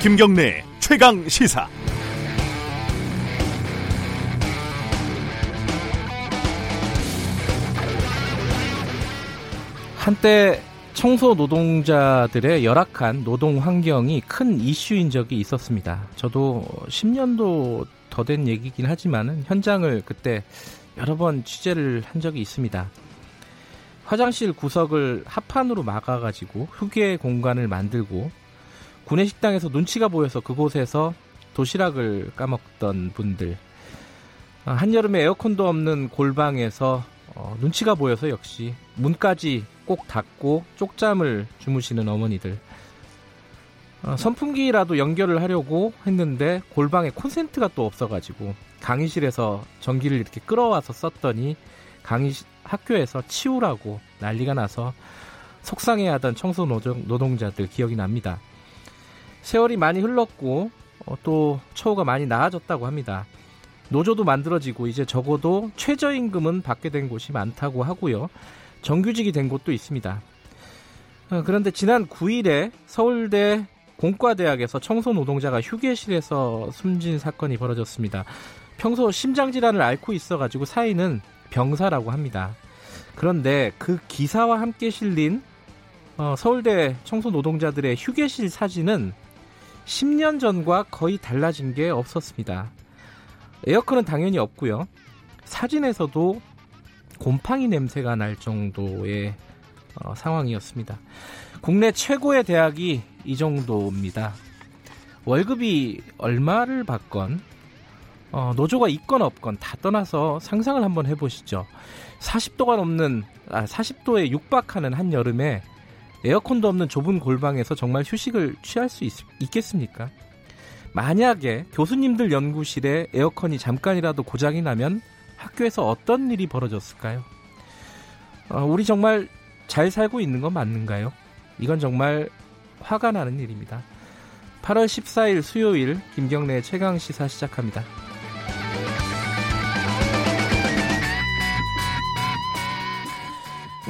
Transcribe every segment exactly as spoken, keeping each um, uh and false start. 김경래 최강시사. 한때 청소 노동자들의 열악한 노동 환경이 큰 이슈인 적이 있었습니다. 저도 십 년도 더 된 얘기긴 하지만 현장을 그때 여러 번 취재를 한 적이 있습니다. 화장실 구석을 합판으로 막아가지고 휴게 공간을 만들고 구내식당에서 눈치가 보여서 그곳에서 도시락을 까먹던 분들, 한여름에 에어컨도 없는 골방에서 어, 눈치가 보여서 역시 문까지 꼭 닫고 쪽잠을 주무시는 어머니들, 어, 선풍기라도 연결을 하려고 했는데 골방에 콘센트가 또 없어가지고 강의실에서 전기를 이렇게 끌어와서 썼더니 강의실 학교에서 치우라고 난리가 나서 속상해하던 청소 노동자들 기억이 납니다. 세월이 많이 흘렀고 어, 또 처우가 많이 나아졌다고 합니다. 노조도 만들어지고 이제 적어도 최저임금은 받게 된 곳이 많다고 하고요. 정규직이 된 곳도 있습니다. 어, 그런데 지난 구일에 서울대 공과대학에서 청소노동자가 휴게실에서 숨진 사건이 벌어졌습니다. 평소 심장질환을 앓고 있어가지고 사인은 병사라고 합니다. 그런데 그 기사와 함께 실린 어, 서울대 청소노동자들의 휴게실 사진은 십 년 전과 거의 달라진 게 없었습니다. 에어컨은 당연히 없고요. 사진에서도 곰팡이 냄새가 날 정도의 어, 상황이었습니다. 국내 최고의 대학이 이 정도입니다. 월급이 얼마를 받건 어, 노조가 있건 없건 다 떠나서 상상을 한번 해보시죠. 사십 도가 넘는 아, 사십 도에 육박하는 한여름에 에어컨도 없는 좁은 골방에서 정말 휴식을 취할 수 있, 있겠습니까? 만약에 교수님들 연구실에 에어컨이 잠깐이라도 고장이 나면 학교에서 어떤 일이 벌어졌을까요? 어, 우리 정말 잘 살고 있는 건 맞는가요? 이건 정말 화가 나는 일입니다. 팔월 십사일 수요일 김경래의 최강시사 시작합니다.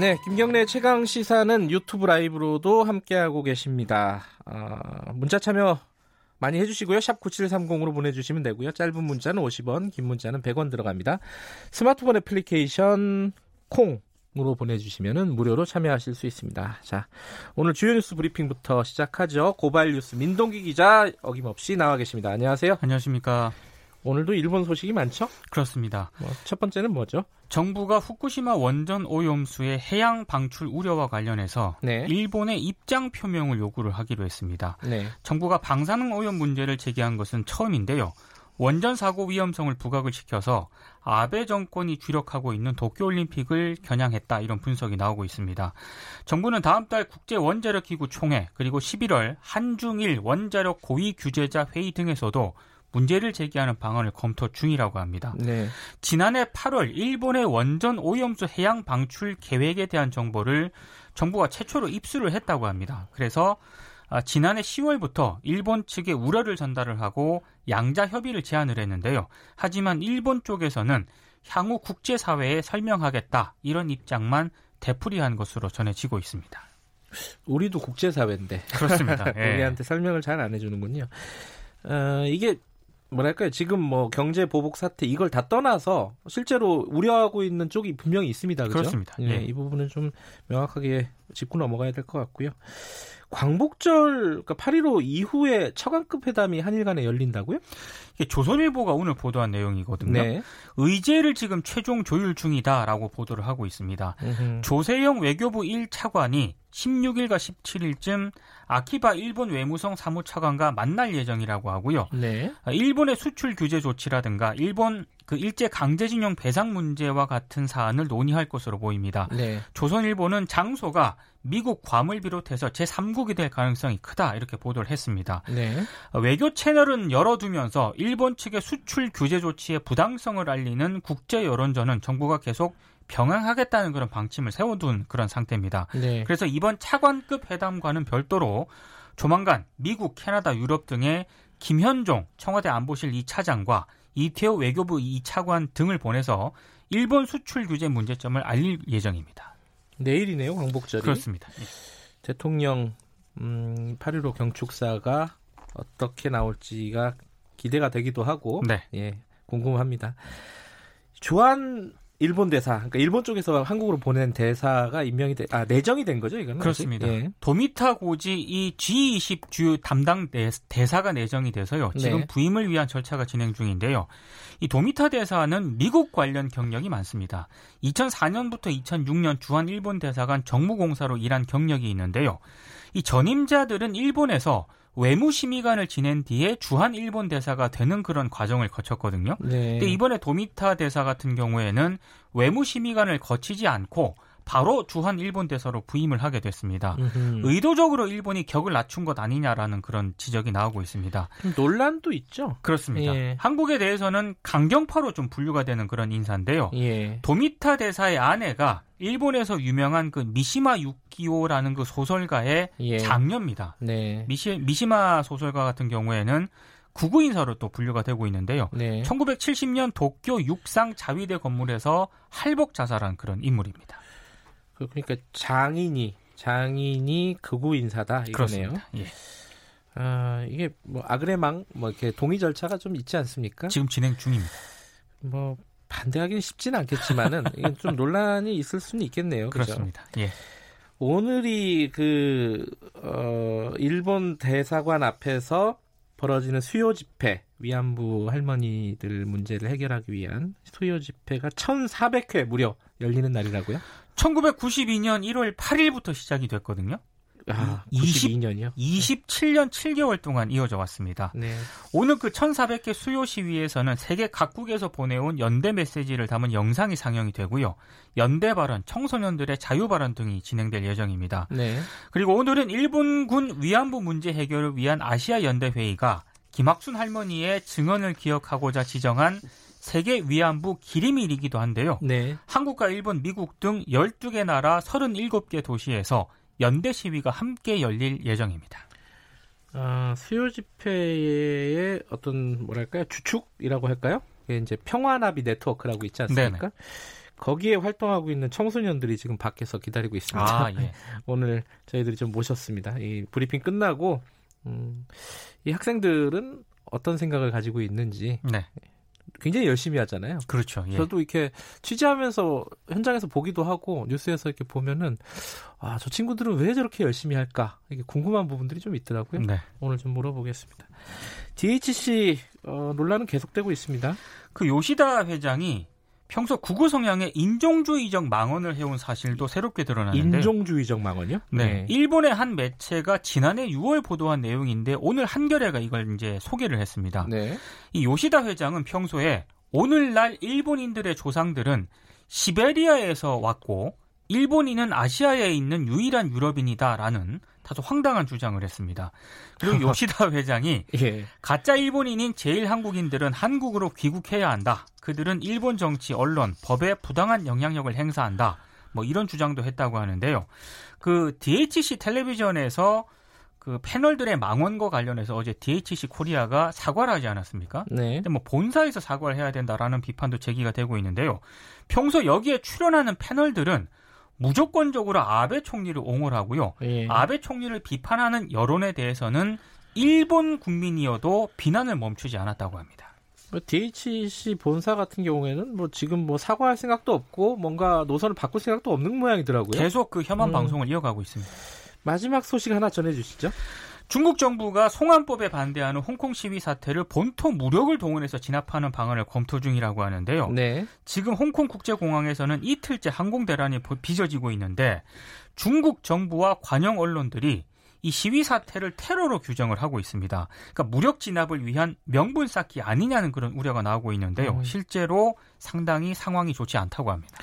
네, 김경래 최강시사는 유튜브 라이브로도 함께하고 계십니다. 어, 문자 참여 많이 해주시고요. 샵 구칠삼공으로 보내주시면 되고요. 짧은 문자는 오십 원, 긴 문자는 백 원 들어갑니다. 스마트폰 애플리케이션 콩으로 보내주시면 무료로 참여하실 수 있습니다. 자, 오늘 주요 뉴스 브리핑부터 시작하죠. 고발 뉴스 민동기 기자 어김없이 나와 계십니다. 안녕하세요. 안녕하십니까. 오늘도 일본 소식이 많죠? 그렇습니다. 뭐, 첫 번째는 뭐죠? 정부가 후쿠시마 원전 오염수의 해양 방출 우려와 관련해서 네. 일본의 입장 표명을 요구를 하기로 했습니다. 네. 정부가 방사능 오염 문제를 제기한 것은 처음인데요. 원전 사고 위험성을 부각을 시켜서 아베 정권이 주력하고 있는 도쿄올림픽을 겨냥했다, 이런 분석이 나오고 있습니다. 정부는 다음 달 국제원자력기구 총회 그리고 십일월 한중일 원자력 고위규제자 회의 등에서도 문제를 제기하는 방안을 검토 중이라고 합니다. 네. 지난해 팔월 일본의 원전 오염수 해양 방출 계획에 대한 정보를 정부가 최초로 입수를 했다고 합니다. 그래서 지난해 시월부터 일본 측에 우려를 전달을 하고 양자 협의를 제안을 했는데요. 하지만 일본 쪽에서는 향후 국제사회에 설명하겠다, 이런 입장만 되풀이한 것으로 전해지고 있습니다. 우리도 국제사회인데. 그렇습니다. 예. 우리한테 설명을 잘 안 해주는군요. 어, 이게 뭐랄까요, 지금 뭐 경제 보복 사태 이걸 다 떠나서 실제로 우려하고 있는 쪽이 분명히 있습니다. 그죠? 그렇습니다. 예. 예, 이 부분은 좀 명확하게 짚고 넘어가야 될 것 같고요. 광복절, 그러니까 팔일오 이후에 처관급 회담이 한일 간에 열린다고요? 이게 조선일보가 오늘 보도한 내용이거든요. 네. 의제를 지금 최종 조율 중이다라고 보도를 하고 있습니다. 으흠. 조세영 외교부 일 차관이 십육일과 십칠일쯤 아키바 일본 외무성 사무차관과 만날 예정이라고 하고요. 네. 일본의 수출 규제 조치라든가 일본 그 일제 강제징용 배상 문제와 같은 사안을 논의할 것으로 보입니다. 네. 조선일보는 장소가 미국 괌을 비롯해서 제삼국이 될 가능성이 크다, 이렇게 보도를 했습니다. 네. 외교 채널은 열어두면서 일본 측의 수출 규제 조치의 부당성을 알리는 국제 여론전은 정부가 계속 병행하겠다는 그런 방침을 세워둔 그런 상태입니다. 네. 그래서 이번 차관급 회담과는 별도로 조만간 미국, 캐나다, 유럽 등의 김현종 청와대 안보실 이 차장과 이태오 외교부 이 차관 등을 보내서 일본 수출 규제 문제점을 알릴 예정입니다. 내일이네요, 광복절이. 그렇습니다. 예. 대통령 음, 팔일오 경축사가 어떻게 나올지가 기대가 되기도 하고 네. 예, 궁금합니다. 주한 일본 대사, 그러니까 일본 쪽에서 한국으로 보낸 대사가 임명이 되, 아 내정이 된 거죠, 이거는? 그렇습니다. 예. 도미타 고지 이 지 이십 주요 담당 대사가 내정이 돼서요. 지금 네. 부임을 위한 절차가 진행 중인데요. 이 도미타 대사는 미국 관련 경력이 많습니다. 이천사 년부터 이천육 년 주한 일본 대사관 정무공사로 일한 경력이 있는데요. 이 전임자들은 일본에서 외무심의관을 지낸 뒤에 주한 일본 대사가 되는 그런 과정을 거쳤거든요. 네. 근데 이번에 도미타 대사 같은 경우에는 외무심의관을 거치지 않고 바로 주한 일본 대사로 부임을 하게 됐습니다. 으흠. 의도적으로 일본이 격을 낮춘 것 아니냐라는 그런 지적이 나오고 있습니다. 논란도 있죠. 그렇습니다. 예. 한국에 대해서는 강경파로 좀 분류가 되는 그런 인사인데요. 예. 도미타 대사의 아내가 일본에서 유명한 그 미시마 유키오라는 그 소설가의 예. 장녀입니다. 네. 미시, 미시마 소설가 같은 경우에는 구구 인사로 또 분류가 되고 있는데요. 네. 천구백칠십 년 도쿄 육상 자위대 건물에서 할복 자살한 그런 인물입니다. 그러니까 장인이 장인이 극우 인사다 이거네요. 예. 아, 이게 뭐 아그레망 뭐 이렇게 동의 절차가 좀 있지 않습니까? 지금 진행 중입니다. 뭐 반대하기는 쉽지는 않겠지만은 이건 좀 논란이 있을 수는 있겠네요. 그렇습니다. 그죠? 예. 오늘이 그 어, 일본 대사관 앞에서 벌어지는 수요 집회, 위안부 할머니들 문제를 해결하기 위한 수요 집회가 천사백 회 무려 열리는 날이라고요? 천구백구십이 년 일월 팔 일부터 시작이 됐거든요. 아, 구십이 년이요? 이십칠 년 칠 개월 동안 이어져 왔습니다. 네. 오늘 그 천사백 개 수요 시위에서는 세계 각국에서 보내온 연대 메시지를 담은 영상이 상영이 되고요. 연대 발언, 청소년들의 자유 발언 등이 진행될 예정입니다. 네. 그리고 오늘은 일본군 위안부 문제 해결을 위한 아시아 연대 회의가 김학순 할머니의 증언을 기억하고자 지정한 세계 위안부 기림일이기도 한데요. 네. 한국과 일본, 미국 등 열두 개 나라 서른일곱 개 도시에서 연대 시위가 함께 열릴 예정입니다. 아, 수요 집회의 어떤 뭐랄까요? 주축이라고 할까요? 이게 이제 평화나비 네트워크라고 있지 않습니까? 네네. 거기에 활동하고 있는 청소년들이 지금 밖에서 기다리고 있습니다. 아, 예. 오늘 저희들이 좀 모셨습니다. 이 브리핑 끝나고 음, 이 학생들은 어떤 생각을 가지고 있는지 네. 굉장히 열심히 하잖아요. 그렇죠. 예. 저도 이렇게 취재하면서 현장에서 보기도 하고 뉴스에서 이렇게 보면은 아, 저 친구들은 왜 저렇게 열심히 할까? 이게 궁금한 부분들이 좀 있더라고요. 네. 오늘 좀 물어보겠습니다. 디에이치씨 어, 논란은 계속되고 있습니다. 그 요시다 회장이 평소 극우 성향의 인종주의적 망언을 해온 사실도 새롭게 드러나는데요. 인종주의적 망언이요? 네. 네. 일본의 한 매체가 지난해 유월 보도한 내용인데 오늘 한겨레가 이걸 이제 소개를 했습니다. 네. 이 요시다 회장은 평소에 오늘날 일본인들의 조상들은 시베리아에서 왔고 일본인은 아시아에 있는 유일한 유럽인이다라는 다소 황당한 주장을 했습니다. 그리고 요시다 회장이 예. 가짜 일본인인 제일 한국인들은 한국으로 귀국해야 한다. 그들은 일본 정치, 언론, 법에 부당한 영향력을 행사한다. 뭐 이런 주장도 했다고 하는데요. 그 디에이치씨 텔레비전에서 그 패널들의 망언과 관련해서 어제 디에이치씨 코리아가 사과를 하지 않았습니까? 네. 근데 뭐 본사에서 사과를 해야 된다라는 비판도 제기가 되고 있는데요. 평소 여기에 출연하는 패널들은 무조건적으로 아베 총리를 옹호를 하고요. 예. 아베 총리를 비판하는 여론에 대해서는 일본 국민이어도 비난을 멈추지 않았다고 합니다. 디에이치씨 본사 같은 경우에는 뭐 지금 뭐 사과할 생각도 없고 뭔가 노선을 바꿀 생각도 없는 모양이더라고요. 계속 그 혐한 음. 방송을 이어가고 있습니다. 마지막 소식 하나 전해주시죠. 중국 정부가 송환법에 반대하는 홍콩 시위 사태를 본토 무력을 동원해서 진압하는 방안을 검토 중이라고 하는데요. 네. 지금 홍콩 국제공항에서는 이틀째 항공 대란이 빚어지고 있는데 중국 정부와 관영 언론들이 이 시위 사태를 테러로 규정을 하고 있습니다. 그러니까 무력 진압을 위한 명분 쌓기 아니냐는 그런 우려가 나오고 있는데요. 음. 실제로 상당히 상황이 좋지 않다고 합니다.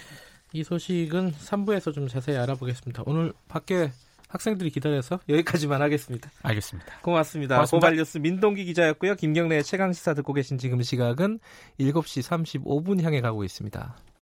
이 소식은 삼 부에서 좀 자세히 알아보겠습니다. 오늘 밖에 학생들이 기다려서 여기까지만 하겠습니다. 알겠습니다. 고맙습니다. 고맙습니다. 고발뉴스 민동기 기자였고요. 김경래의 최강시사 듣고 계신 지금 시각은 일곱 시 삼십오 분 향해 가고 있습니다.